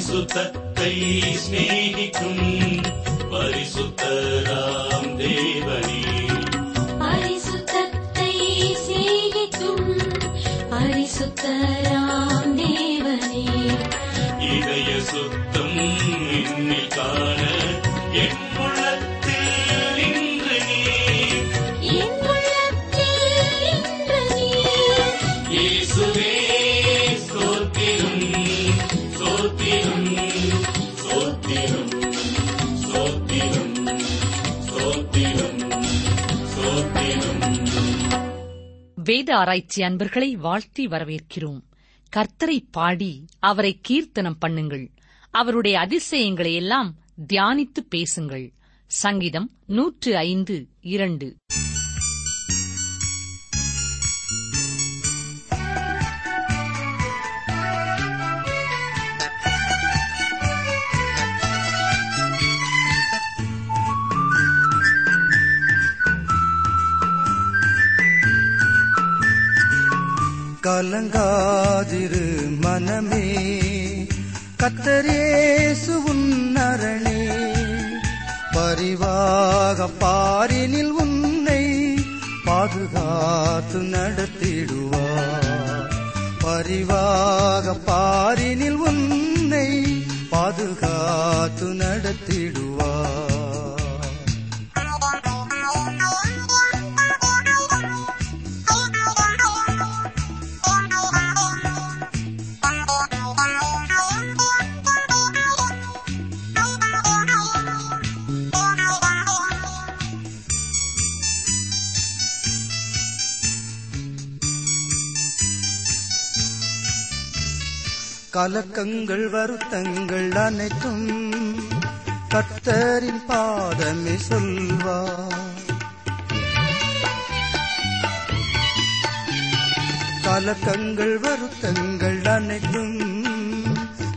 பரிசுத்தத்தை ஸ்நேகிக்கும் பரிசுத்தராம் தேவனே, பரிசுத்தத்தை ஸ்நேகிக்கும் பரிசுத்தராம் தேவனே, இதய சுத்தம் என்னில் காண என் உள்ளத்தில் இன்று நீ, என் உள்ளத்தில் இன்று நீ இயேசுவே ஸ்தோத்திரம். வேத ஆராய்ச்சி அன்பர்களை வாழ்த்தி வரவேற்கிறோம். கர்த்தரை பாடி அவரை கீர்த்தனம் பண்ணுங்கள். அவருடைய அதிசயங்களை எல்லாம் தியானித்து பேசுங்கள். சங்கீதம் 105:2. கலங்காதிரு மனமே, கர்த்தர் இயேசு உன் அரணே, பரிவாக பாரினில் உன்னை பாதுகாத்து நடத்திடுவார், பரிவாக பாரினில் உன்னை பாதுகாத்து நடத்திடுவார். கலக்கங்கள் வருத்தங்கள் அனைத்தும் கர்த்தரின் பாதமே சொல்வார், கலக்கங்கள் வருத்தங்கள் அனைத்தும்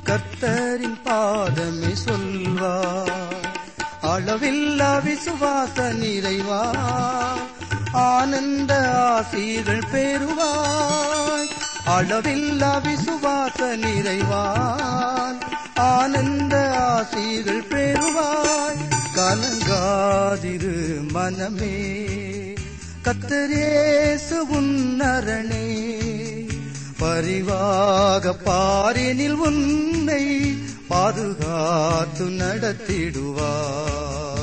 கர்த்தரின் பாதமே சொல்வார். அளவில்லா விசுவாச நிறைவா, ஆனந்த ஆசீர்கள் பெறுவாய், அளவில்லா விசுவாச நிறைவான் ஆனந்த ஆசீர்கள் பெறுவாய். கலங்காதிரு மனமே, கர்த்தர் இயேசு உன் அரணே, பரிவாக பாரினில் உன்னை பாதுகாத்து நடத்திடுவார்.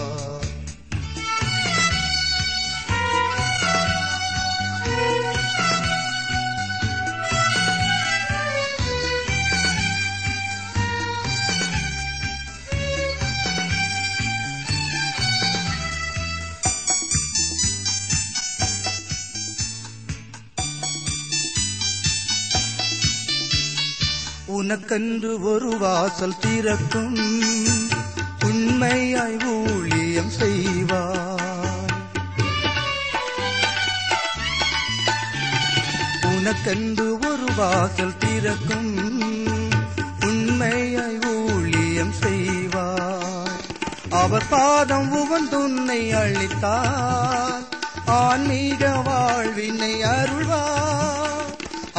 உனக்கன்று ஒரு வாசல் திறக்கும், உண்மையாய் ஊழியம் செய்வார், உனக்கன்று ஒரு வாசல் திறக்கும், உண்மையாய் ஊழியம் செய்வார். அவர் பாதம் உவந்துன்னை அளித்தார், ஆன்மீக வாழ்வினை அருள்வார்,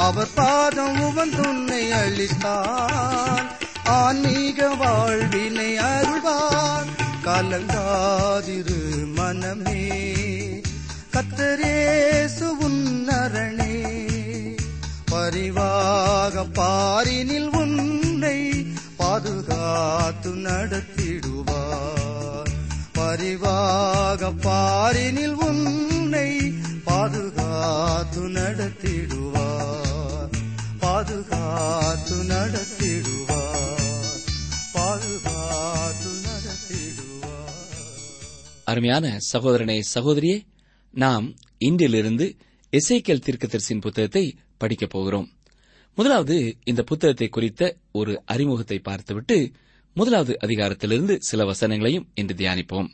அவர் பாதம் உவந்துன்னை அளித்தான், ஆன்மீக வாழ்வினை அருள்வார். கலங்காதிரு மனமே, கர்த்தர் இயேசு உன் அரணே, பரிவாக பாரினில் உன்னை பாதுகாத்து நடத்திடுவார், பரிவாக பாரினில் உன்னை பாதுகாத்து நடத்திடுவார், பாதுகாத்து நடத்திடுவார், பாதுகாத்து நடத்திடுவார். அருமையான சகோதரனே சகோதரியே, நாம் இன்றிலிருந்து எசேக்கியேல் தீர்க்கதரிசியின் புத்தகத்தை படிக்கப் போகிறோம். முதலாவது இந்த புத்தகத்தை குறித்த ஒரு அறிமுகத்தை பார்த்துவிட்டு முதலாவது அதிகாரத்திலிருந்து சில வசனங்களையும் இன்று தியானிப்போம்.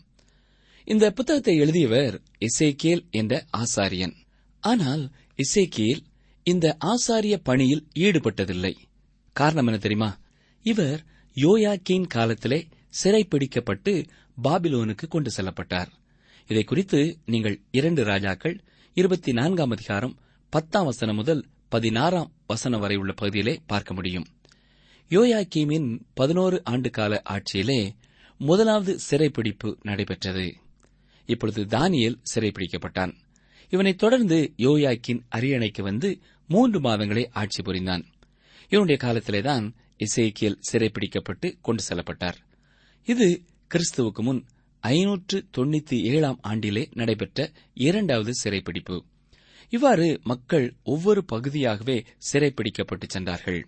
இந்த புத்தகத்தை எழுதியவர் எசேக்கியேல் என்ற ஆசாரியன். ஆனால் எசேக்கியேல் இந்த ஆசாரிய பணியில் ஈடுபட்டதில்லை. காரணம் என்ன தெரியுமா? இவர் யோயாக்கீன் காலத்திலே சிறைப்பிடிக்கப்பட்டு பாபிலோனுக்கு கொண்டு செல்லப்பட்டார். இதை குறித்து நீங்கள் 2 ராஜாக்கள் 24ஆம் அதிகாரம் 10ஆம் வசனம் முதல் 16ஆம் வசனம் வரை உள்ள பகுதியிலே பார்க்க முடியும். யோயாக்கீமின் 11 ஆண்டுகால ஆட்சியிலே முதலாவது சிறைப்பிடிப்பு நடைபெற்றது. இப்பொழுது தானியேல் சிறைப்பிடிக்கப்பட்டான். இவனைத் தொடர்ந்து யோயாக்கீன் அரியணைக்கு வந்து 3 மாதங்களே ஆட்சி புரிந்தான். இவனுடைய காலத்திலேதான் எசேக்கியேல் சிறைப்பிடிக்கப்பட்டு கொண்டு செல்லப்பட்டார். இது கிறிஸ்துவுக்கு முன் 597 ஆண்டிலே நடைபெற்ற 2வது சிறைப்பிடிப்பு. இவ்வாறு மக்கள் ஒவ்வொரு பகுதியாகவே சிறைப்பிடிக்கப்பட்டு சென்றார்கள்.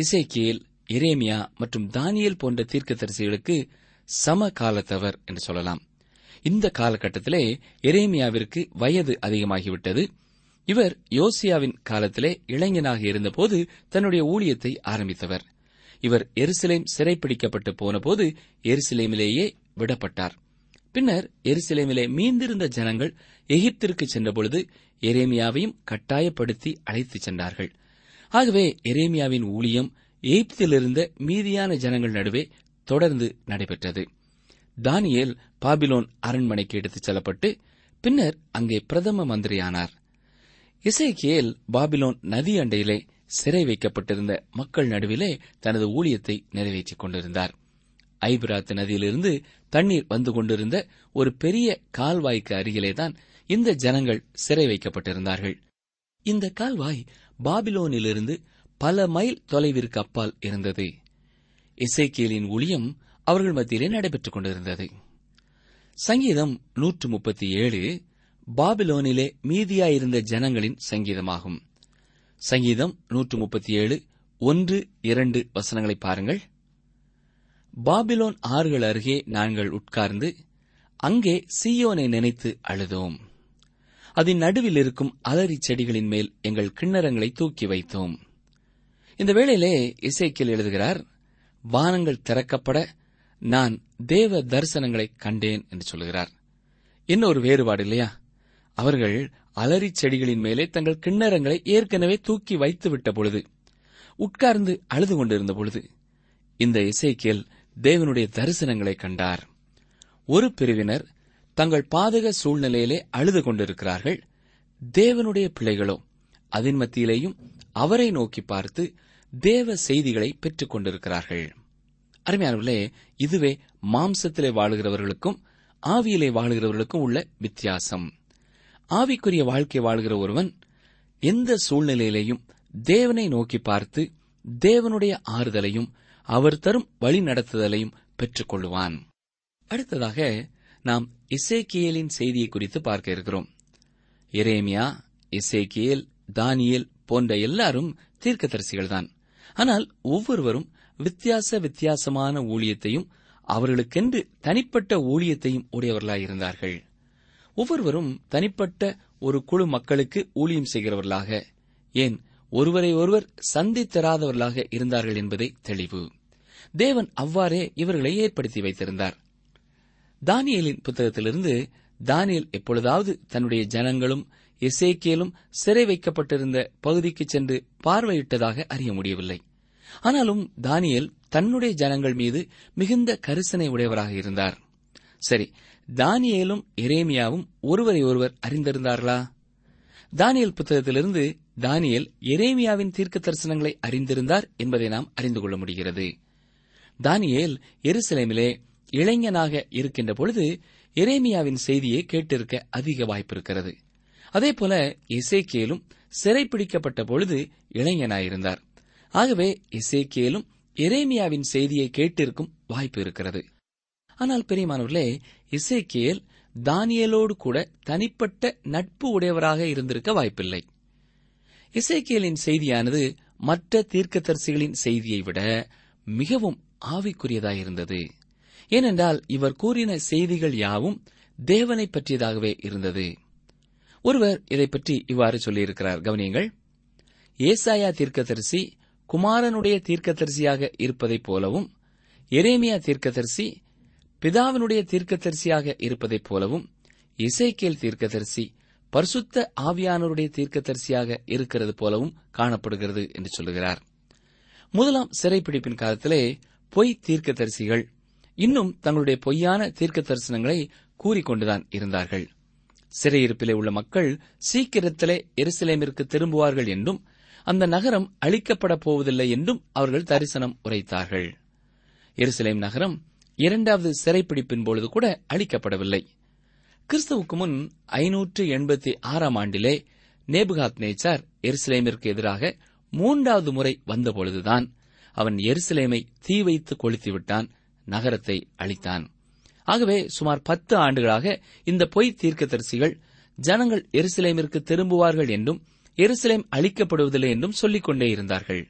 எசேக்கியேல், எரேமியா மற்றும் தானியேல் போன்ற தீர்க்கதரிசிகளுக்கு சம காலத்தவர் என்று சொல்லலாம். இந்த காலகட்டத்திலே எரேமியாவிற்கு வயது அதிகமாகிவிட்டது. இவர் யோசியாவின் காலத்திலே இளைஞனாக இருந்தபோது தன்னுடைய ஊழியத்தை ஆரம்பித்தவர். இவர் எருசலேம் சிறைப்பிடிக்கப்பட்டு போனபோது எருசலேமிலேயே விடப்பட்டார். பின்னர் எருசலேமிலே மீந்திருந்த ஜனங்கள் எகிப்திற்கு சென்றபொழுது எரேமியாவையும் கட்டாயப்படுத்தி அழைத்துச் சென்றார்கள். ஆகவே எரேமியாவின் ஊழியம் எகிப்திலிருந்த மீதியான ஜனங்கள் நடுவே தொடர்ந்து நடைபெற்றது. தானியேல் பாபிலோன் அரண்மனைக்கு எடுத்துச் செல்லப்பட்டு பின்னர் அங்கே பிரதம மந்திரியானார். எசேக்கியேல் பாபிலோன் நதி அண்டையிலே சிறை வைக்கப்பட்டிருந்த மக்கள் நடுவிலே தனது ஊழியத்தை நிறைவேற்றிக் கொண்டிருந்தார். ஐபிராத் நதியிலிருந்து தண்ணீர் வந்து கொண்டிருந்த ஒரு பெரிய கால்வாய்க்கு அருகிலேதான் இந்த ஜனங்கள் சிறை வைக்கப்பட்டிருந்தார்கள். இந்த கால்வாய் பாபிலோனிலிருந்து பல மைல் தொலைவிற்கு அப்பால் இருந்தது. எசேக்கியேலின் ஊழியம் அவர்கள் மத்தியிலே நடைபெற்றுக் கொண்டிருந்தது. சங்கீதம் 137 பாபிலோனிலே மீதியாயிருந்த ஜனங்களின் சங்கீதமாகும். சங்கீதம் 137 1-2 வசனங்களை பாருங்கள். பாபிலோன் ஆறுகள் அருகே நாங்கள் உட்கார்ந்து அங்கே சீயோனை நினைத்து அழுதோம். அதன் நடுவில் இருக்கும் அலரி செடிகளின் மேல் எங்கள் கிண்ணறங்களை தூக்கி வைத்தோம். இந்த வேளையிலே எசேக்கியேல் எழுதுகிறார், வானங்கள் திறக்கப்பட நான் தேவ தரிசனங்களை கண்டேன் என்று சொல்கிறார். இன்னொரு வேறுபாடு இல்லையா? அவர்கள் அலரி செடிகளின் மேலே தங்கள் கிண்ணறங்களை ஏற்கனவே தூக்கி வைத்துவிட்ட பொழுது, உட்கார்ந்து அழுது கொண்டிருந்த பொழுது இந்த எசேக்கியேல் தேவனுடைய தரிசனங்களை கண்டார். ஒரு பிரிவினர் தங்கள் பாதக சூழ்நிலையிலே அழுது கொண்டிருக்கிறார்கள். தேவனுடைய பிள்ளைகளோ அதன் மத்தியிலேயும் அவரை நோக்கி பார்த்து தேவ செய்திகளை பெற்றுக் கொண்டிருக்கிறார்கள். அருமையானவர்களே, இதுவே மாம்சத்திலே வாழ்கிறவர்களுக்கும் ஆவியிலே வாழ்கிறவர்களுக்கும் உள்ள வித்தியாசம். ஆவிக்குரிய வாழ்க்கை வாழ்கிற ஒருவன் எந்த சூழ்நிலையிலேயும் தேவனை நோக்கி பார்த்து தேவனுடைய ஆறுதலையும் அவர் தரும் வழி நடத்துதலையும் பெற்றுக் கொள்ளுவான். அடுத்ததாக நாம் எசேக்கியேலின் செய்தியை குறித்து பார்க்க இருக்கிறோம். எரேமியா, எசேக்கியேல், தானியேல் போன்ற எல்லாரும் தீர்க்கதரிசிகள்தான். ஆனால் ஒவ்வொருவரும் வித்தியாசமான ஊழியத்தையும் அவர்களுக்கென்று தனிப்பட்ட ஊழியத்தையும் உடையவர்களாயிருந்தார்கள். ஒவ்வொருவரும் தனிப்பட்ட ஒரு குழு மக்களுக்கு ஊழியம் செய்கிறவர்களாக, ஏன் ஒருவரை ஒருவர் சந்தித்தராதவர்களாக இருந்தார்கள் என்பதை தெளிவு. தேவன் அவ்வாறே இவர்களை ஏற்படுத்தி வைத்திருந்தார். தானியேலின் புத்தகத்திலிருந்து தானியேல் எப்பொழுதாவது தன்னுடைய ஜனங்களும் எசேக்கியேலும் சிறை வைக்கப்பட்டிருந்த பகுதிக்கு சென்று பார்வையிட்டதாக அறிய முடியவில்லை. ஆனாலும் தானியேல் தன்னுடைய ஜனங்கள் மீது மிகுந்த கரிசனை உடையவராக இருந்தார். சரி, தானியேலும் எரேமியாவும் ஒருவரை ஒருவர் அறிந்திருந்தார்களா? தானியேல் புத்தகத்திலிருந்து தானியேல் எரேமியாவின் தீர்க்க தரிசனங்களை அறிந்திருந்தார் என்பதை நாம் அறிந்து கொள்ள முடிகிறது. தானியேல் எருசலேமிலே இளைஞனாக இருக்கின்ற பொழுது எரேமியாவின் செய்தியை கேட்டிருக்க அதிக வாய்ப்பிருக்கிறது. அதேபோல எசேக்கியேலும் சிறைப்பிடிக்கப்பட்ட பொழுது இளைஞனாயிருந்தார். ஆகவே எசேக்கியேலும் எரேமியாவின் செய்தியை கேட்டிருக்கும் வாய்ப்பு இருக்கிறது. ஆனால் பெரியமானவர்களே, எசேக்கியேல் தானியேலோடு கூட தனிப்பட்ட நட்பு உடையவராக இருந்திருக்க வாய்ப்பில்லை. எசேக்கியேலின் செய்தியானது மற்ற தீர்க்கதரிசிகளின் செய்தியை விட மிகவும் ஆவிக்குரியதாயிருந்தது. ஏனென்றால் இவர் கூறின செய்திகள் யாவும் தேவனை பற்றியதாகவே இருந்தது. ஒருவர் இதை பற்றி இவ்வாறு சொல்லியிருக்கிறார், கவனியுங்கள். ஏசாயா தீர்க்கதரிசி குமாரனுடைய தீர்க்கதரிசியாக இருப்பதைப் போலவும், எரேமியா தீர்க்கதரிசி பிதாவினுடைய தீர்க்கதரிசியாக இருப்பதைப் போலவும், எசேக்கியேல் தீர்க்கதரிசி பரிசுத்த ஆவியானவருடைய தீர்க்கதரிசியாக இருக்கிறது போலவும் காணப்படுகிறது என்று சொல்கிறார். முதலாம் சிறைப்பிடிப்பின் காலத்திலே பொய் தீர்க்கதரிசிகள் இன்னும் தங்களுடைய பொய்யான தீர்க்க தரிசனங்களை கூறிக்கொண்டுதான் இருந்தார்கள். சிறையிருப்பிலே உள்ள மக்கள் சீக்கிரத்திலே எருசலேமிற்கு திரும்புவார்கள் என்றும் அந்த நகரம் அழிக்கப்பட போவதில்லை என்றும் அவர்கள் தரிசனம் உரைத்தார்கள். எருசலேம் நகரம் இரண்டாவது சிறைப்பிடிப்பின் பொழுது கூட அழிக்கப்படவில்லை. கிறிஸ்துவுக்கு முன் 586 ஆண்டிலே நேபுகாத் நேச்சார் எருசலேமிற்கு எதிராக 3வது முறை வந்தபொழுதுதான் அவன் எருசலேமை தீ வைத்து கொளுத்திவிட்டான், நகரத்தை அழித்தான். ஆகவே சுமார் 10 ஆண்டுகளாக இந்த பொய் தீர்க்கதரிசிகள் ஜனங்கள் எருசலேமிற்கு திரும்புவார்கள் என்றும் எருசலேம் அழிக்கப்படுவதில்லை என்றும் சொல்லிக்கொண்டே இருந்தார்கள்.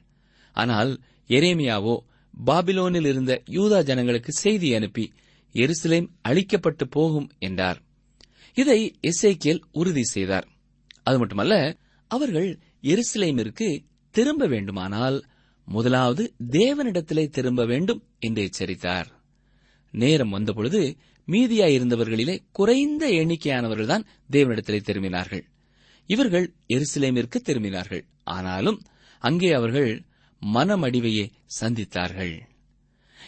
ஆனால் எரேமியாவோ பாபிலோனில் இருந்த யூதா ஜனங்களுக்கு செய்தி அனுப்பி எருசலேம் அழிக்கப்பட்டு போகும் என்றார். இதை எசேக்கியேல் உறுதி செய்தார். அது மட்டுமல்ல, அவர்கள் எருசலேமிற்கு திரும்ப வேண்டுமானால் முதலாவது தேவனிடத்திலே திரும்ப வேண்டும் என்று எச்சரித்தார். நேரம் வந்தபொழுது மீதியாயிருந்தவர்களிலே குறைந்த எண்ணிக்கையானவர்கள்தான் தேவனிடத்திலே திரும்பினார்கள். இவர்கள் எருசலேமிற்கு திரும்பினார்கள். ஆனாலும் அங்கே அவர்கள் மனமடிவையே சந்தித்தார்கள்.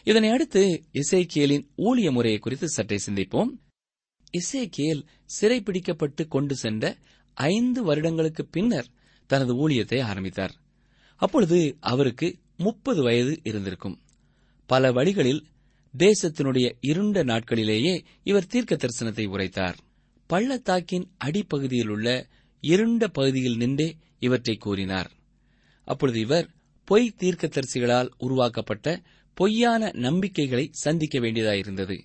இதனை அடுத்து எசேக்கியேலின் ஊழிய முறையை குறித்து சற்றே சிந்திப்போம். எசேக்கியேல் சிறைப்பிடிக்கப்பட்டு கொண்டு சென்ற 5 வருடங்களுக்கு பின்னர் தனது ஊழியத்தை ஆரம்பித்தார். அப்பொழுது அவருக்கு 30 வயது இருந்திருக்கும். பல வழிகளில் தேசத்தினுடைய இருண்ட நாட்களிலேயே இவர் தீர்க்க தரிசனத்தை உரைத்தார். பள்ளத்தாக்கின் அடிப்பகுதியில் உள்ள இருண்ட பகுதியில் நின்றே இவற்றை கூறினார். அப்பொழுது இவர் பொய் தீர்க்கதரிசிகளால் உருவாக்கப்பட்ட பொய்யான நம்பிக்கைகளை சந்திக்க வேண்டியதாயிருந்தது.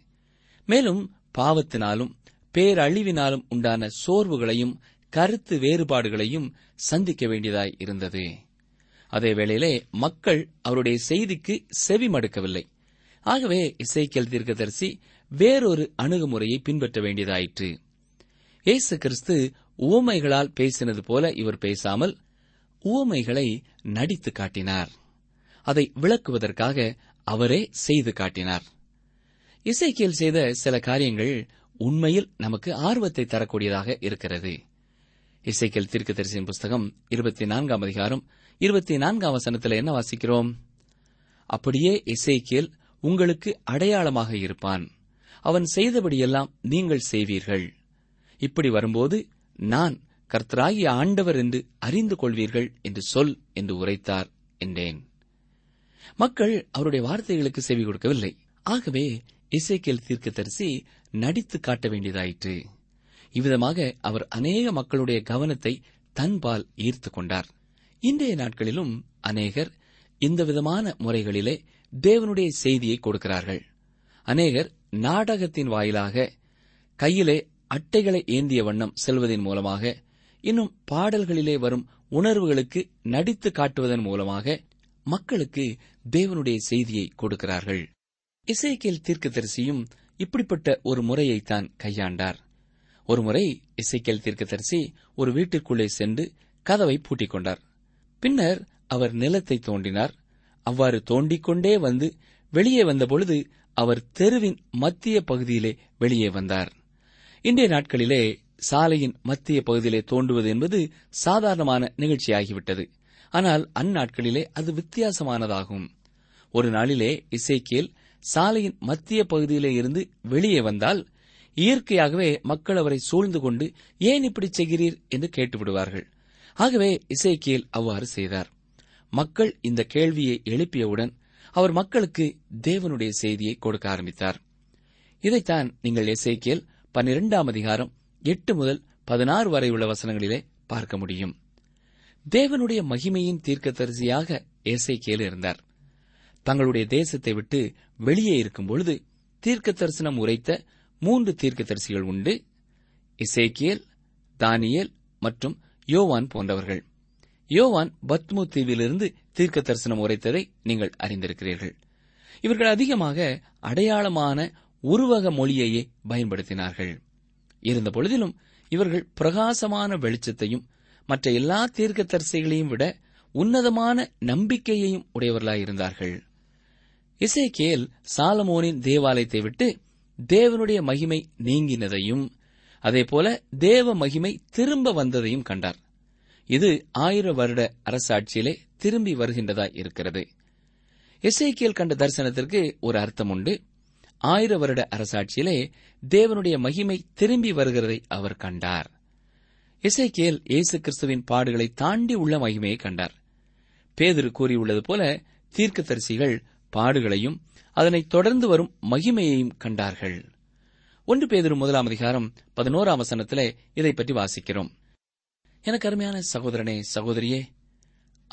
மேலும் பாவத்தினாலும் பேரழிவினாலும் உண்டான சோர்வுகளையும் கருத்து வேறுபாடுகளையும் சந்திக்க வேண்டியதாயிருந்தது. அதேவேளையிலே மக்கள் அவருடைய செய்திக்கு செவி மடுக்கவில்லை. ஆகவே எசேக்கியேல் தீர்க்கதரிசி வேறொரு அணுகுமுறையை பின்பற்ற வேண்டியதாயிற்று. ஏசு கிறிஸ்து உவமைகளால் பேசினது போல இவர் பேசாமல் உவமைகளை நடித்து காட்டினார். அதை விளக்குவதற்காக அவரே செய்து காட்டினார். எசேக்கியேல் செய்த சில காரியங்கள் உண்மையில் நமக்கு ஆர்வத்தை தரக்கூடியதாக இருக்கிறது. எசேக்கியேல் தீர்க்கதரிசியின் புஸ்தகம் 24 அதிகாரம் 24 வசனத்தில் என்ன வாசிக்கிறோம்? அப்படியே எசேக்கியேல் உங்களுக்கு அடையாளமாக இருப்பான், அவன் செய்தபடியெல்லாம் நீங்கள் செய்வீர்கள். இப்படி வரும்போது நான் கர்த்தராகிய ஆண்டவர் என்று அறிந்து கொள்வீர்கள் என்று சொல் என்று உரைத்தார் என்றேன். மக்கள் அவருடைய வார்த்தைகளுக்கு செவி கொடுக்கவில்லை. ஆகவே எசேக்கியேல் தீர்க்கதரிசி நடித்து காட்ட வேண்டியதாயிற்று. இவ்விதமாக அவர் அநேக மக்களுடைய கவனத்தை தன்பால் ஈர்த்து கொண்டார். இன்றைய நாட்களிலும் அநேகர் இந்த விதமான முறைகளிலே தேவனுடைய செய்தியை கொடுக்கிறார்கள். அநேகர் நாடகத்தின் வாயிலாக, கையிலே அட்டைகளை ஏந்திய வண்ணம் செல்வதன் மூலமாக, இன்னும் பாடல்களிலே வரும் உணர்வுகளுக்கு நடித்து காட்டுவதன் மூலமாக மக்களுக்கு தேவனுடைய செய்தியை கொடுக்கிறார்கள். எசேக்கியேல் தீர்க்கதரிசியும் இப்படிப்பட்ட ஒரு முறையைத்தான் கையாண்டார். ஒருமுறை எசேக்கியேல் தீர்க்கதரிசி ஒரு வீட்டிற்குள்ளே சென்று கதவை பூட்டிக் கொண்டார். பின்னர் அவர் நிலத்தை தோண்டினார். அவ்வாறு தோண்டிக்கொண்டே வந்து வெளியே வந்தபொழுது அவர் தெருவின் மத்திய பகுதியிலே வெளியே வந்தார். இன்றைய நாட்களிலே சாலையின் மத்திய பகுதியிலே தோண்டுவது என்பது சாதாரணமான நிகழ்ச்சியாகிவிட்டது. ஆனால் அந்நாட்களிலே அது வித்தியாசமானதாகும். ஒரு நாளிலே எசேக்கியேல் சாலையின் மத்திய பகுதியிலே இருந்து வெளியே வந்தால் இயற்கையாகவே மக்கள் அவரை சூழ்ந்து கொண்டு ஏன் இப்படி செய்கிறீர் என்று கேட்டுவிடுவார்கள். ஆகவே எசேக்கியேல் அவ்வாறு செய்தார். மக்கள் இந்த கேள்வியை எழுப்பியவுடன் அவர் மக்களுக்கு தேவனுடைய செய்தியை கொடுக்க ஆரம்பித்தார். இதைத்தான் நீங்கள் எசேக்கியேல் 12 அதிகாரம் 8 முதல் 16 வரை உள்ள வசனங்களிலே பார்க்க முடியும். தேவனுடைய மகிமையின் தீர்க்கதரிசியாக எசேக்கியேல் இருந்தார். தங்களுடைய தேசத்தை விட்டு வெளியே இருக்கும்பொழுது தீர்க்க தரிசனம் உரைத்த 3 தீர்க்கதரிசிகள் உண்டு. எசேக்கியேல், தானியேல் மற்றும் யோவான் போன்றவர்கள். யோவான் பத்மு தீவிலிருந்து தீர்க்க தரிசனம் உரைத்ததை நீங்கள் அறிந்திருக்கிறீர்கள். இவர்கள் அதிகமாக அடையாளமான உருவக மொழியையே பயன்படுத்தினார்கள். இருந்தபொழுதிலும் இவர்கள் பிரகாசமான வெளிச்சத்தையும் மற்ற எல்லா தீர்க்க தரிசிகளையும் விட உன்னதமான நம்பிக்கையையும் உடையவர்களாயிருந்தார்கள். எசேக்கியேல் சாலமோனின் தேவாலயத்தை விட்டு தேவனுடைய மகிமை நீங்கினதையும் அதேபோல தேவ மகிமை திரும்ப வந்ததையும் கண்டார். இது 1000 வருட அரசாட்சியிலே திரும்பி வருகின்றதாய் இருக்கிறது. எசேக்கியேல் கண்ட தரிசனத்திற்கு ஒரு அர்த்தம் உண்டு. 1000 வருட அரசாட்சியிலே தேவனுடைய மகிமை திரும்பி வருகிறதை அவர் கண்டார். எசேக்கியேல் இயேசு கிறிஸ்துவின் பாடுகளை தாண்டி உள்ள மகிமையை கண்டார். பேதுரு கூறியுள்ளது போல தீர்க்கதரிசிகள் பாடுகளையும் அதனைத் தொடர்ந்து வரும் மகிமையையும் கண்டார்கள். 1 பேதுரு 1 அதிகாரம் 11 வசனத்திலே இதை பற்றி வாசிக்கிறோம். எனக்கு அருமையான சகோதரனே, சகோதரியே,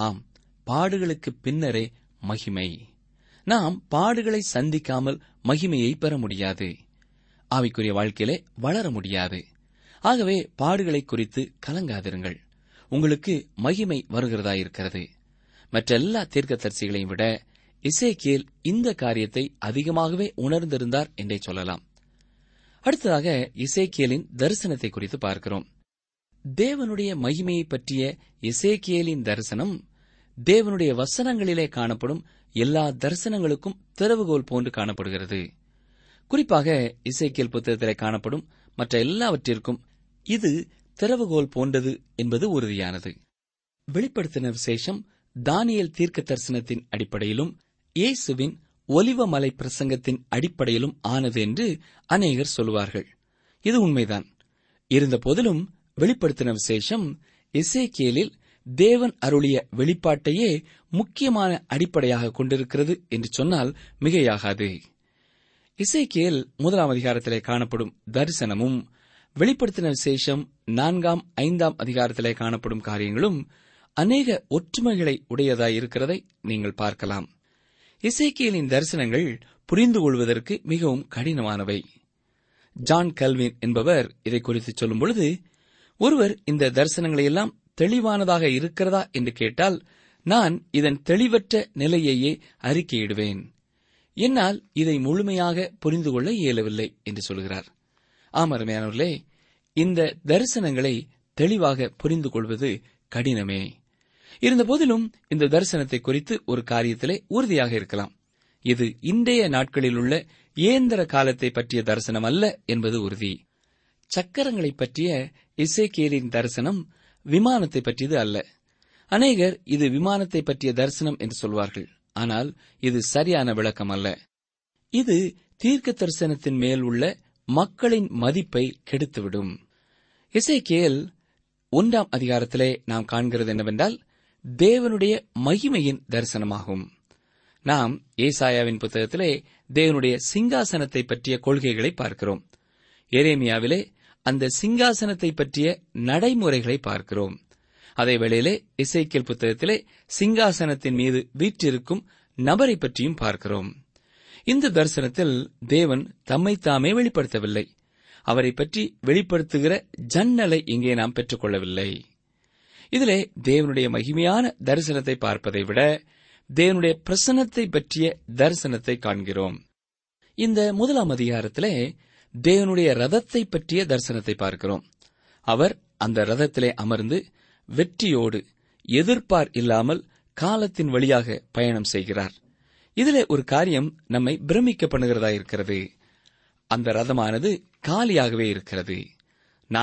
ஆம், பாடுகளுக்கு பின்னரே மகிமை. நாம் பாடுகளை சந்திக்காமல் மகிமையை பெற முடியாது, ஆவிக்குரிய வாழ்க்கையிலே வளர முடியாது. ஆகவே பாடுகளை குறித்து கலங்காதிருங்கள், உங்களுக்கு மகிமை வருகிறதாயிருக்கிறது. மற்றெல்லா தீர்க்கதரிசிகளையும் விட எசேக்கியேல் இந்த காரியத்தை அதிகமாகவே உணர்ந்திருந்தார் என்றே சொல்லலாம். அடுத்ததாக எசேக்கியேலின் தரிசனத்தை குறித்து பார்க்கிறோம். தேவனுடைய மகிமையை பற்றிய எசேக்கியேலின் தரிசனம் தேவனுடைய வசனங்களிலே காணப்படும் எல்லா தரிசனங்களுக்கும் திறவுகோல் போன்று காணப்படுகிறது. குறிப்பாக எசேக்கியேல் புத்தகத்திலே காணப்படும் மற்ற எல்லாவற்றிற்கும் இது திறவுகோல் போன்றது என்பது உறுதியானது. வெளிப்படுத்தின விசேஷம் தானியேல் தீர்க்க தரிசனத்தின் அடிப்படையிலும் இயேசுவின் ஒலிவமலை பிரசங்கத்தின் அடிப்படையிலும் ஆனது என்று அநேகர் சொல்வார்கள். இது உண்மைதான். இருந்தபோதிலும் வெளிப்படுத்தின விசேஷம் எசேக்கியேலில் தேவன் அருளிய வெளிப்பாட்டையே முக்கியமான அடிப்படையாக கொண்டிருக்கிறது என்று சொன்னால் மிகையாகாது. எசேக்கியேல் 1 அதிகாரத்திலே காணப்படும் தரிசனமும் வெளிப்படுத்தின விசேஷம் 4, 5 அதிகாரத்திலே காணப்படும் காரியங்களும் அநேக ஒற்றுமைகளை உடையதாயிருக்கிறதை நீங்கள் பார்க்கலாம். எசேக்கியேலின் தரிசனங்கள் புரிந்து கொள்வதற்கு மிகவும் கடினமானவை. ஜான் கால்வின் என்பவர் இதை குறித்து சொல்லும்பொழுது, ஒருவர் இந்த தரிசனங்களையெல்லாம் தெளிவானதாக இருக்கிறதா என்று கேட்டால், நான் இதன் தெளிவற்ற நிலையையே அறிக்கையிடுவேன், என்னால் இதை முழுமையாக புரிந்து கொள்ள இயலவில்லை என்று சொல்கிறார். ஆமரமையானவர்களே, இந்த தரிசனங்களை தெளிவாக புரிந்து கொள்வது கடினமே. இருந்தபோதிலும் இந்த தரிசனத்தை குறித்து ஒரு காரியத்திலே உறுதியாக இருக்கலாம், இது இன்றைய நாட்களில் உள்ள இயந்திர காலத்தை பற்றிய தரிசனம் அல்ல என்பது உறுதி. சக்கரங்களை பற்றிய எசேக்கியேலின் தரிசனம் விமானத்தை பற்றியது அல்ல. அநேகர் இது விமானத்தை பற்றிய தரிசனம் என்று சொல்வார்கள், ஆனால் இது சரியான விளக்கம் அல்ல. இது தீர்க்க தரிசனத்தின் மேல் உள்ள மக்களின் மதிப்பை கெடுத்துவிடும். எசேக்கியேல் 1 அதிகாரத்திலே நாம் காண்கிறது என்னவென்றால் தேவனுடைய மகிமையின் தரிசனமாகும். நாம் ஏசாயாவின் புத்தகத்திலே தேவனுடைய சிங்காசனத்தை பற்றிய கொள்கைகளை பார்க்கிறோம். எரேமியாவிலே அந்த சிங்காசனத்தை பற்றிய நடைமுறைகளை பார்க்கிறோம். அதேவேளையிலே எசேக்கியேல் புத்தகத்திலே சிங்காசனத்தின் மீது வீற்றிருக்கும் நபரை பற்றியும் பார்க்கிறோம். இந்த தரிசனத்தில் தேவன் தம்மைத்தாமே வெளிப்படுத்தவில்லை, அவரை பற்றி வெளிப்படுத்துகிற ஜன்னலை இங்கே நாம் பெற்றுக்கொள்ளவில்லை. இதிலே தேவனுடைய மகிமையான தரிசனத்தை பார்ப்பதை விட தேவனுடைய பிரசன்னத்தை பற்றிய தரிசனத்தை காண்கிறோம். இந்த 1 அதிகாரத்திலே தேவனுடைய ரதத்தை பற்றிய தரிசனத்தை பார்க்கிறோம். அவர் அந்த ரதத்திலே அமர்ந்து வெற்றியோடு எதிர்பார் இல்லாமல் காலத்தின் வழியாக பயணம் செய்கிறார். இதிலே ஒரு காரியம் நம்மை பிரமிக்க பண்ணுகிறதாயிருக்கிறது. அந்த ரதமானது காலியாகவே இருக்கிறது.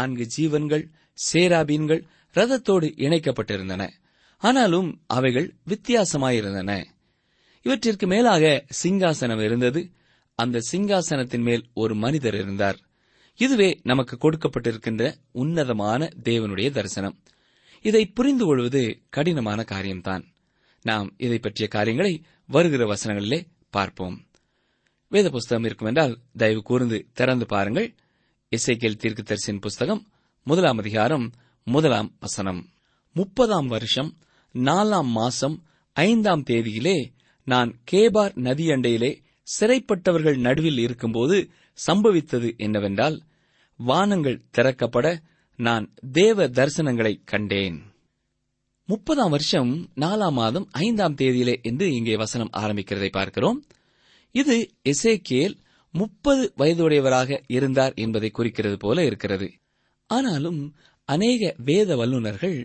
4 ஜீவன்கள் சேராபீன்கள் ரதத்தோடு இணைக்கப்பட்டிருந்தன, ஆனாலும் அவைகள் வித்தியாசமாயிருந்தன. இவற்றிற்கு மேலாக சிங்காசனம் இருந்தது. அந்த சிங்காசனத்தின் மேல் ஒரு மனிதர் இருந்தார். இதுவே நமக்கு கொடுக்கப்பட்டிருக்கின்ற உன்னதமான தேவனுடைய தரிசனம். இதை புரிந்து கொள்வது கடினமான காரியம்தான். நாம் இதை பற்றிய காரியங்களை வருகிற வசனங்களிலே பார்ப்போம். வேத புஸ்தகம் இருக்குமென்றால் தயவு கூர்ந்து திறந்து பாருங்கள். எசேக்கியேல் தீர்க்கதரிசியின் புஸ்தகம் 1 அதிகாரம் 1 வசனம். 30ஆம் வருஷம் 4ஆம் மாசம் 5ஆம் தேதியிலே நான் கேபார் நதியண்டையிலே சிறைப்பட்டவர்கள் நடுவில் இருக்கும்போது சம்பவித்தது என்னவென்றால், வானங்கள் திறக்கப்பட நான் தேவ தரிசனங்களை கண்டேன். 30ஆம் வருஷம் 4ஆம் மாதம் 5ஆம் தேதியிலே என்று இங்கே வசனம் ஆரம்பிக்கிறதை பார்க்கிறோம். இது எசேக்கியேல் 30 வயதுடையவராக இருந்தார் என்பதை குறிக்கிறது போல இருக்கிறது. ஆனாலும் அநேக வேத வல்லுநர்கள்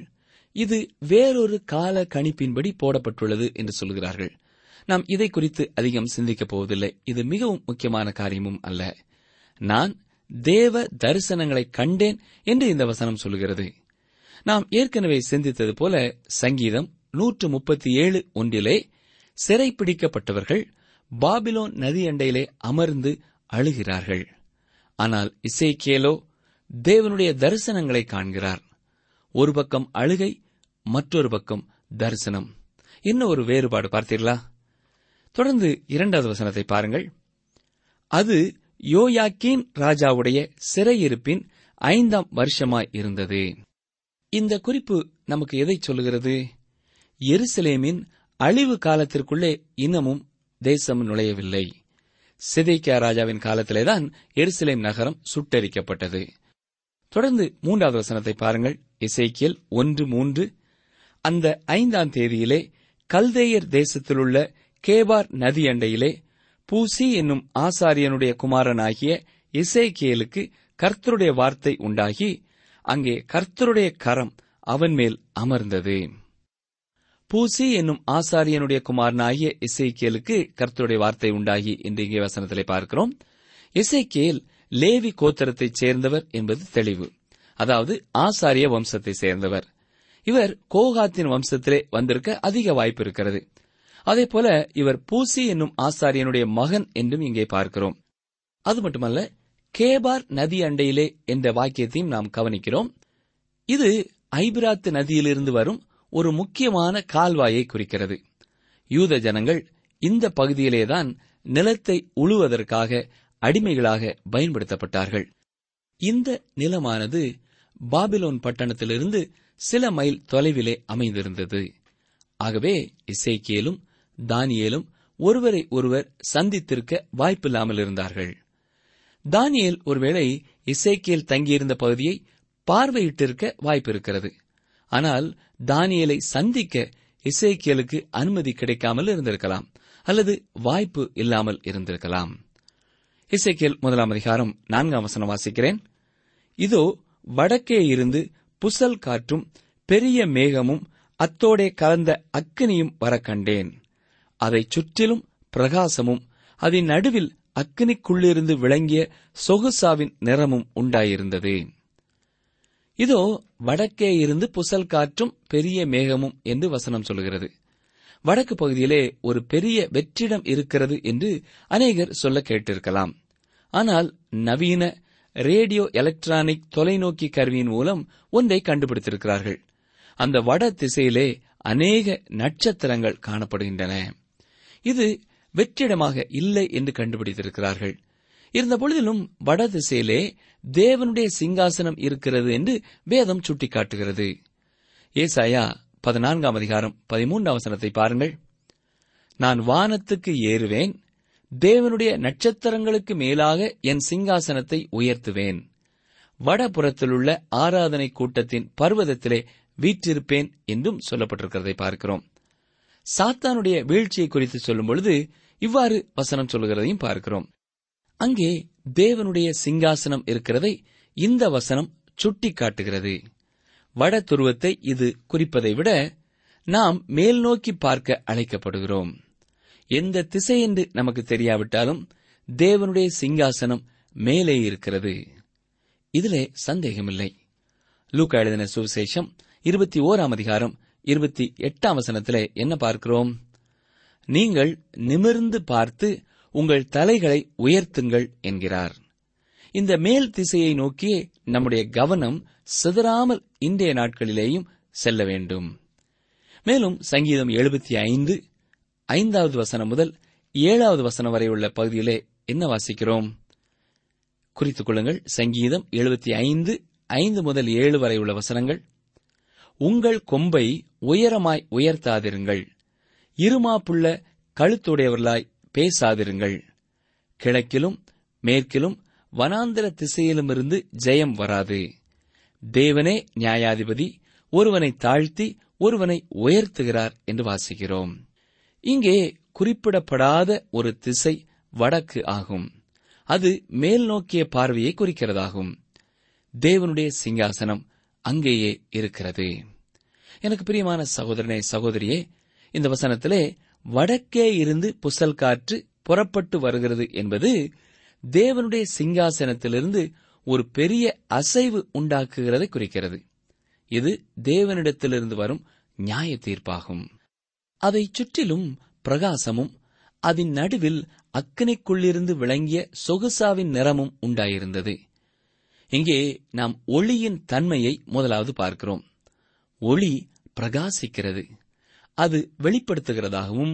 இது வேறொரு கால கணிப்பின்படி போடப்பட்டுள்ளது என்று சொல்கிறார்கள். நாம் இதை குறித்து அதிகம் சிந்திக்கப் போவதில்லை, இது மிகவும் முக்கியமான காரியமும் அல்ல. நான் தேவ தரிசனங்களை கண்டேன் என்று இந்த வசனம் சொல்கிறது. நாம் ஏற்கனவே சிந்தித்தது போல சங்கீதம் 137:1 சிறை பிடிக்கப்பட்டவர்கள் பாபிலோன் நதியண்டையிலே அமர்ந்து அழுகிறார்கள். ஆனால் எசேக்கியேலோ தேவனுடைய தரிசனங்களை காண்கிறார். ஒரு பக்கம் அழுகை, மற்றொரு பக்கம் தரிசனம். இன்னும் ஒரு வேறுபாடு பார்த்தீர்களா? தொடர்ந்து 2வது வசனத்தை பாருங்கள். அது யோயாக்கீன் ராஜாவுடைய சிறையிருப்பின் 5th வருஷமாய் இருந்தது. இந்த குறிப்பு நமக்கு எதை சொல்லுகிறது? எருசலேமின் அழிவு காலத்திற்குள்ளே இன்னமும் தேசம் நுழையவில்லை. சிதேக்கியா ராஜாவின் காலத்திலேதான் எருசலேம் நகரம் சுட்டரிக்கப்பட்டது. தொடர்ந்து 3வது வசனத்தை பாருங்கள். எசேக்கியேல் 1:3, அந்த 5th தேதியிலே கல்தேயர் தேசத்திலுள்ள கேபார் நதி அண்டையிலே பூசி என்னும் ஆசாரியனுடைய குமாரனாகிய எசேக்கியேலுக்கு கர்த்தருடைய வார்த்தை உண்டாகி, அங்கே கர்த்தருடைய கரம் அவன் மேல் அமர்ந்தது. பூசி என்னும் ஆசாரியனுடைய குமாரனாகிய எசேக்கியேலுக்கு கர்த்தருடைய வார்த்தை உண்டாகி என்று இங்கே வசனத்திலே பார்க்கிறோம். எசேக்கியேல் லேவி கோத்திரத்தைச் சேர்ந்தவர் என்பது தெளிவு. அதாவது ஆசாரிய வம்சத்தை சேர்ந்தவர். இவர் கோகாத்தின் வம்சத்திலே வந்திருக்க அதிக வாய்ப்பு இருக்கிறது. அதேபோல இவர் பூசி என்னும் ஆசாரியனுடைய மகன் என்றும் இங்கே பார்க்கிறோம். அது மட்டுமல்ல, கேபார் நதி அண்டையிலே என்ற வாக்கியத்தையும் நாம் கவனிக்கிறோம். இது ஐபிராத் நதியிலிருந்து வரும் ஒரு முக்கியமான கால்வாயை குறிக்கிறது. யூத ஜனங்கள் இந்த பகுதியிலேதான் நிலத்தை உழுவதற்காக அடிமைகளாக பயன்படுத்தப்பட்டார்கள். இந்த நிலமானது பாபிலோன் பட்டணத்திலிருந்து சில மைல் தொலைவிலே அமைந்திருந்தது. ஆகவே எசேக்கியேலும் தானியேலும் ஒருவரை ஒருவர் சந்தித்திருக்க வாய்ப்பில்லாமல் இருந்தார்கள். தானியேல் ஒருவேளை எசேக்கியேல் தங்கியிருந்த பகுதியை பார்வையிட்டிருக்க வாய்ப்பிருக்கிறது. ஆனால் தானியேலை சந்திக்க எசேக்கியேலுக்கு அனுமதி கிடைக்காமல் இருந்திருக்கலாம், அல்லது வாய்ப்பு இல்லாமல் இருந்திருக்கலாம். எசேக்கியேல் 1வது அதிகாரம் 4வது வசனம் வாசிக்கிறேன். இதோ வடக்கே இருந்து புசல் காற்றும் பெரிய மேகமும் அத்தோடே கலந்த அக்கினியும் வர கண்டேன். அதை சுற்றிலும் பிரகாசமும் அதன் நடுவில் அக்கினிக்குள்ளிருந்து விளங்கிய சொகுசாவின் நிறமும் உண்டாயிருந்தது. இதோ வடக்கே இருந்து புசல் காற்றும் பெரிய மேகமும் என்று வசனம் சொல்கிறது. வடக்கு பகுதியிலே ஒரு பெரிய வெற்றிடம் இருக்கிறது என்று அநேகர் சொல்ல கேட்டிருக்கலாம். ஆனால் நவீன ரேடியோ எலக்ட்ரானிக் தொலைநோக்கி கருவியின் மூலம் ஒன்றை கண்டுபிடித்திருக்கிறார்கள். அந்த வட திசையிலே அநேக நட்சத்திரங்கள் காணப்படுகின்றன. இது வெற்றிடமாக இல்லை என்று கண்டுபிடித்திருக்கிறார்கள். இருந்த பொழுதிலும் வட திசையிலே தேவனுடைய சிங்காசனம் இருக்கிறது என்று வேதம் சுட்டிக்காட்டுகிறது. ஏசாயா 14வது அதிகாரம் 13வது வசனத்தை பாருங்கள். நான் வானத்துக்கு ஏறுவேன், தேவனுடைய நட்சத்திரங்களுக்கு மேலாக என் சிங்காசனத்தை உயர்த்துவேன், வடபுறத்திலுள்ள ஆராதனை கூட்டத்தின் பர்வதத்திலே வீற்றிருப்பேன் என்றும் சொல்லப்பட்டிருக்கிறதை பார்க்கிறோம். சாத்தானுடைய வீழ்ச்சியை குறித்து சொல்லும்பொழுது இவ்வாறு வசனம் சொல்லுகிறதையும் பார்க்கிறோம். அங்கே தேவனுடைய சிங்காசனம் இருக்கிறதை இந்த வசனம் சுட்டிக்காட்டுகிறது. வட துருவத்தை இது குறிப்பதை விட நாம் மேல் நோக்கி பார்க்க அழைக்கப்படுகிறோம். எந்த திசை என்று நமக்கு தெரியாவிட்டாலும் தேவனுடைய சிங்காசனம் மேலே இருக்கிறது, இதிலே சந்தேகமில்லை. லூக்கா எழுதின சுவிசேஷம் 21வது அதிகாரம் 28வது வசனத்திலே என்ன பார்க்கிறோம்? நீங்கள் நிமிர்ந்து பார்த்து உங்கள் தலைகளை உயர்த்துங்கள் என்கிறார். இந்த மேல் திசையை நோக்கியே நம்முடைய கவனம் சிதறாமல் இன்றைய நாட்களிலேயும் செல்ல வேண்டும். மேலும் சங்கீதம் 75:5வது வசனம் முதல் 7வது வசனம் வரை உள்ள பகுதியிலே என்ன வாசிக்கிறோம்? குறித்துக் கொள்ளுங்கள். சங்கீதம் 75:5 முதல் 7 வரை உள்ள வசனங்கள். உங்கள் கொம்பை உயரமாய் உயர்த்தாதிருங்கள், இருமாப்புள்ள கழுத்துடையவர்களாய் பேசாதிருங்கள், கிழக்கிலும் மேற்கிலும் வனாந்திர திசையிலுமிருந்து ஜெயம் வராது. தேவனே நியாயாதிபதி, ஒருவனை தாழ்த்தி ஒருவனை உயர்த்துகிறார் என்று வாசிக்கிறோம். இங்கே குறிப்பிடப்படாத ஒரு திசை வடக்கு ஆகும். அது மேல் நோக்கிய பார்வையை குறிக்கிறதாகும். தேவனுடைய சிங்காசனம் அங்கேயே இருக்கிறது. எனக்கு பிரியமான சகோதரனே சகோதரியே, இந்த வசனத்திலே வடக்கே இருந்து புசல் காற்று புறப்பட்டு வருகிறது என்பது தேவனுடைய சிங்காசனத்திலிருந்து ஒரு பெரிய அசைவு உண்டாக்குகிறதை குறிக்கிறது. இது தேவனிடத்திலிருந்து வரும் நியாய தீர்ப்பாகும். அதை சுற்றிலும் பிரகாசமும் அதன் நடுவில் அக்கினிக்குள்ளிருந்து விளங்கிய சொகுசாவின் நிறமும் உண்டாயிருந்தது. இங்கே நாம் ஒளியின் தன்மையை முதலாவது பார்க்கிறோம். ஒளி பிரகாசிக்கிறது, அது வெளிப்படுத்துகிறதாகவும்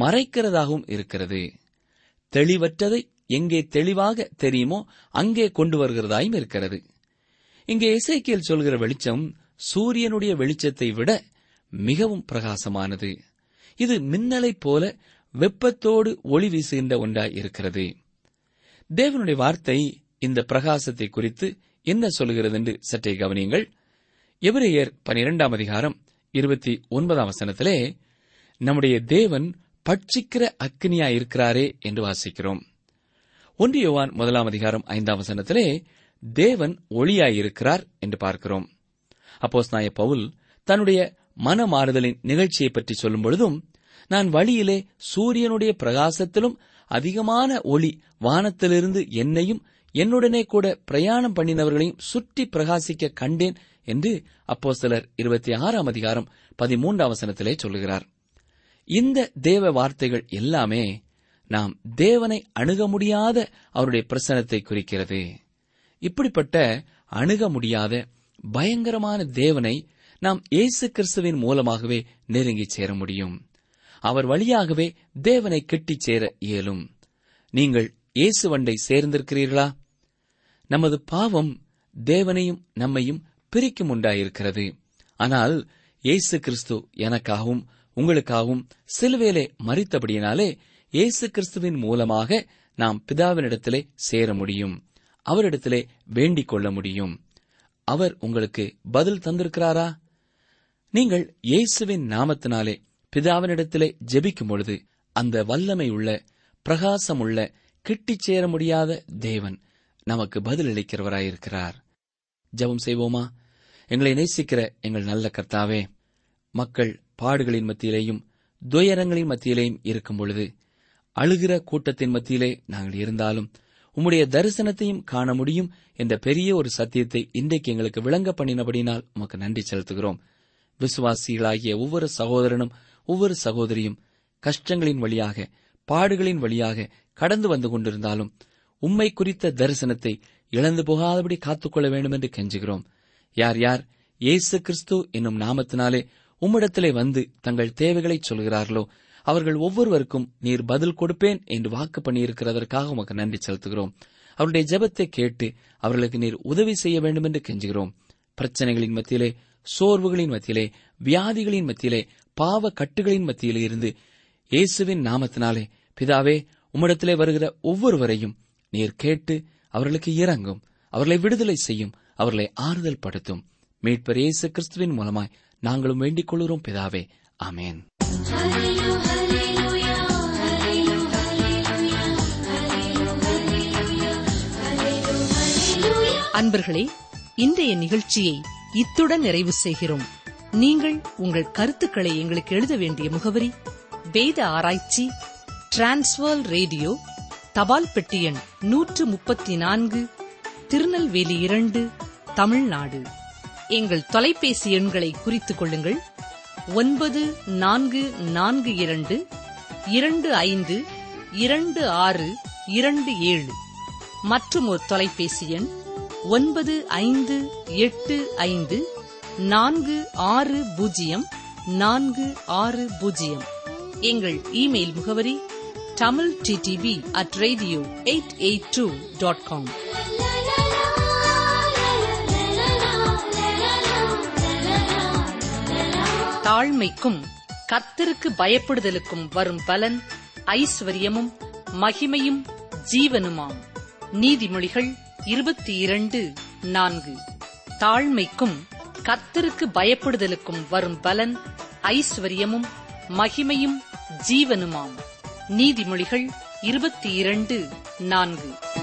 மறைக்கிறதாகவும் இருக்கிறது. தெளிவற்றதை எங்கே தெளிவாக தெரியுமோ அங்கே கொண்டு வருகிறதாயும் இருக்கிறது. இங்கே எசேக்கியேல் சொல்கிற வெளிச்சம் சூரியனுடைய வெளிச்சத்தை விட மிகவும் பிரகாசமானது. இது மின்னலைப் போல வெப்பத்தோடு ஒளி வீசுகின்ற ஒன்றாய் இருக்கிறது. தேவனுடைய வார்த்தை இந்த பிரகாசத்தை குறித்து என்ன சொல்கிறது என்று சற்றே கவனியுங்கள். எபிரேயர் 12-ம் அதிகாரம் 29-ம் வசனத்திலே நம்முடைய தேவன் பட்சிக்கிற அக்கினியாயிருக்கிறாரே என்று வாசிக்கிறோம். 1 யோவான் 1-ம் அதிகாரம் 5-ம் வசனத்திலே தேவன் ஒளியாயிருக்கிறார் என்று பார்க்கிறோம். அப்போஸ்தலனாகிய பவுல் தன்னுடைய மனமாறுதலின் நிகழ்ச்சியை பற்றி சொல்லும் பொழுதும், நான் வழியிலே சூரியனுடைய பிரகாசத்திலும் அதிகமான ஒளி வானத்திலிருந்து என்னையும் என்னுடனே கூட பிரயாணம் பண்ணினவர்களையும் சுற்றி பிரகாசிக்க கண்டேன் என்று அப்போஸ்தலர் 26-ம் அதிகாரம் 13-ம் வசனத்திலே சொல்லுகிறார். இந்த தேவ வார்த்தைகள் எல்லாமே நாம் தேவனை அணுக முடியாத அவருடைய பிரசன்னத்தை குறிக்கிறது. இப்படிப்பட்ட அணுக முடியாத பயங்கரமான தேவனை நாம் இயேசு கிறிஸ்துவின் மூலமாகவே நெருங்கி சேர முடியும். அவர் வழியாகவே தேவனை கெட்டி சேர இயலும். நீங்கள் இயேசுவண்டை சேர்ந்திருக்கிறீர்களா? நமது பாவம் தேவனையும் நம்மையும் பிரிக்கும் உண்டாயிருக்கிறது. ஆனால் இயேசு கிறிஸ்து எனக்காகவும் உங்களுக்காகவும் சிலுவையிலே மரித்தபடியினாலே இயேசு கிறிஸ்துவின் மூலமாக நாம் பிதாவினிடத்திலே சேர முடியும். அவரிடத்திலே வேண்டிக் கொள்ள முடியும். அவர் உங்களுக்கு பதில் தந்திருக்கிறாரா? நீங்கள் இயேசுவின் நாமத்தினாலே பிதாவினிடத்திலே ஜெபிக்கும் பொழுது அந்த வல்லமை உள்ள பிரகாசம் உள்ள கிட்டிச் சேர முடியாத தேவன் நமக்கு பதிலளிக்கிறவராயிருக்கிறார். ஜெபம் செய்வோமா? எங்களை நேசிக்கிற எங்கள் நல்ல கர்த்தாவே, மக்கள் பாடுகளின் மத்தியிலேயும் துயரங்களின் மத்தியிலேயும் இருக்கும் பொழுது, அழுகிற கூட்டத்தின் மத்தியிலே நாங்கள் இருந்தாலும் உம்முடைய தரிசனத்தையும் காண முடியும் என்ற பெரிய ஒரு சத்தியத்தை இன்றைக்கு எங்களுக்கு விளங்க பண்ணினபடினால் உமக்கு நன்றி செலுத்துகிறோம். விசுவாசிகளாகிய ஒவ்வொரு சகோதரனும் ஒவ்வொரு சகோதரியும் கஷ்டங்களின் வழியாக பாடுகளின் வழியாக கடந்து வந்து கொண்டிருந்தாலும் உம்மை குறித்த தரிசனத்தை இழந்து போகாதபடி காத்துக்கொள்ள வேண்டும் என்று கெஞ்சுகிறோம். யார் யார் இயேசு கிறிஸ்து என்னும் நாமத்தினாலே உம்மிடத்திலே வந்து தங்கள் தேவைகளை சொல்கிறார்களோ அவர்கள் ஒவ்வொருவருக்கும் நீர் பதில் கொடுப்பேன் என்று வாக்கு பண்ணியிருக்கிறதற்காக உமக்கு நன்றி செலுத்துகிறோம். அவருடைய ஜெபத்தை கேட்டு அவர்களுக்கு நீர் உதவி செய்ய வேண்டும் என்று கெஞ்சுகிறோம். பிரச்சனைகளின் மத்தியிலே, சோர்வுகளின் மத்தியிலே, வியாதிகளின் மத்தியிலே, பாவ கட்டுகளின் மத்தியிலே இருந்து இயேசுவின் நாமத்தினாலே பிதாவே உம்மிடத்திலே வருகிற ஒவ்வொருவரையும் நீர் கேட்டு அவர்களுக்கு இறங்கும், அவர்களை விடுதலை செய்யும், அவர்களை ஆறுதல் படுத்தும். மீட்பர் இயேசு கிறிஸ்துவின் மூலமாய் நாங்களும் வேண்டிக் கொள்கிறோம் பிதாவே, ஆமேன். அன்பர்களே, இன்றைய நிகழ்ச்சியை இத்துடன் நிறைவு செய்கிறோம். நீங்கள் உங்கள் கருத்துக்களை எங்களுக்கு எழுத வேண்டிய முகவரி: வேத ஆராய்ச்சி, டிரான்ஸ்வர்ல் ரேடியோ, தபால் பெட்டி எண் 134, திருநெல்வேலி 2, தமிழ்நாடு. எங்கள் தொலைபேசி எண்களை குறித்துக் கொள்ளுங்கள்: 9442252627 மற்றும் ஒரு தொலைபேசி எண் 9585460460. எங்கள் இமெயில் முகவரி tamilttb@radio882.com. தாழ்மைக்கும் கர்த்தருக்கு பயப்படுதலுக்கும் வரும் பலன் ஐஸ்வர்யமும் மகிமையும் ஜீவனுமாம். நீதிமொழிகள் 22:4. தாழ்மைக்கும் கர்த்தருக்கு பயப்படுதலுக்கும் வரும் பலன் ஐஸ்வர்யமும் மகிமையும் ஜீவனுமாம். நீதிமொழிகள் 22:4.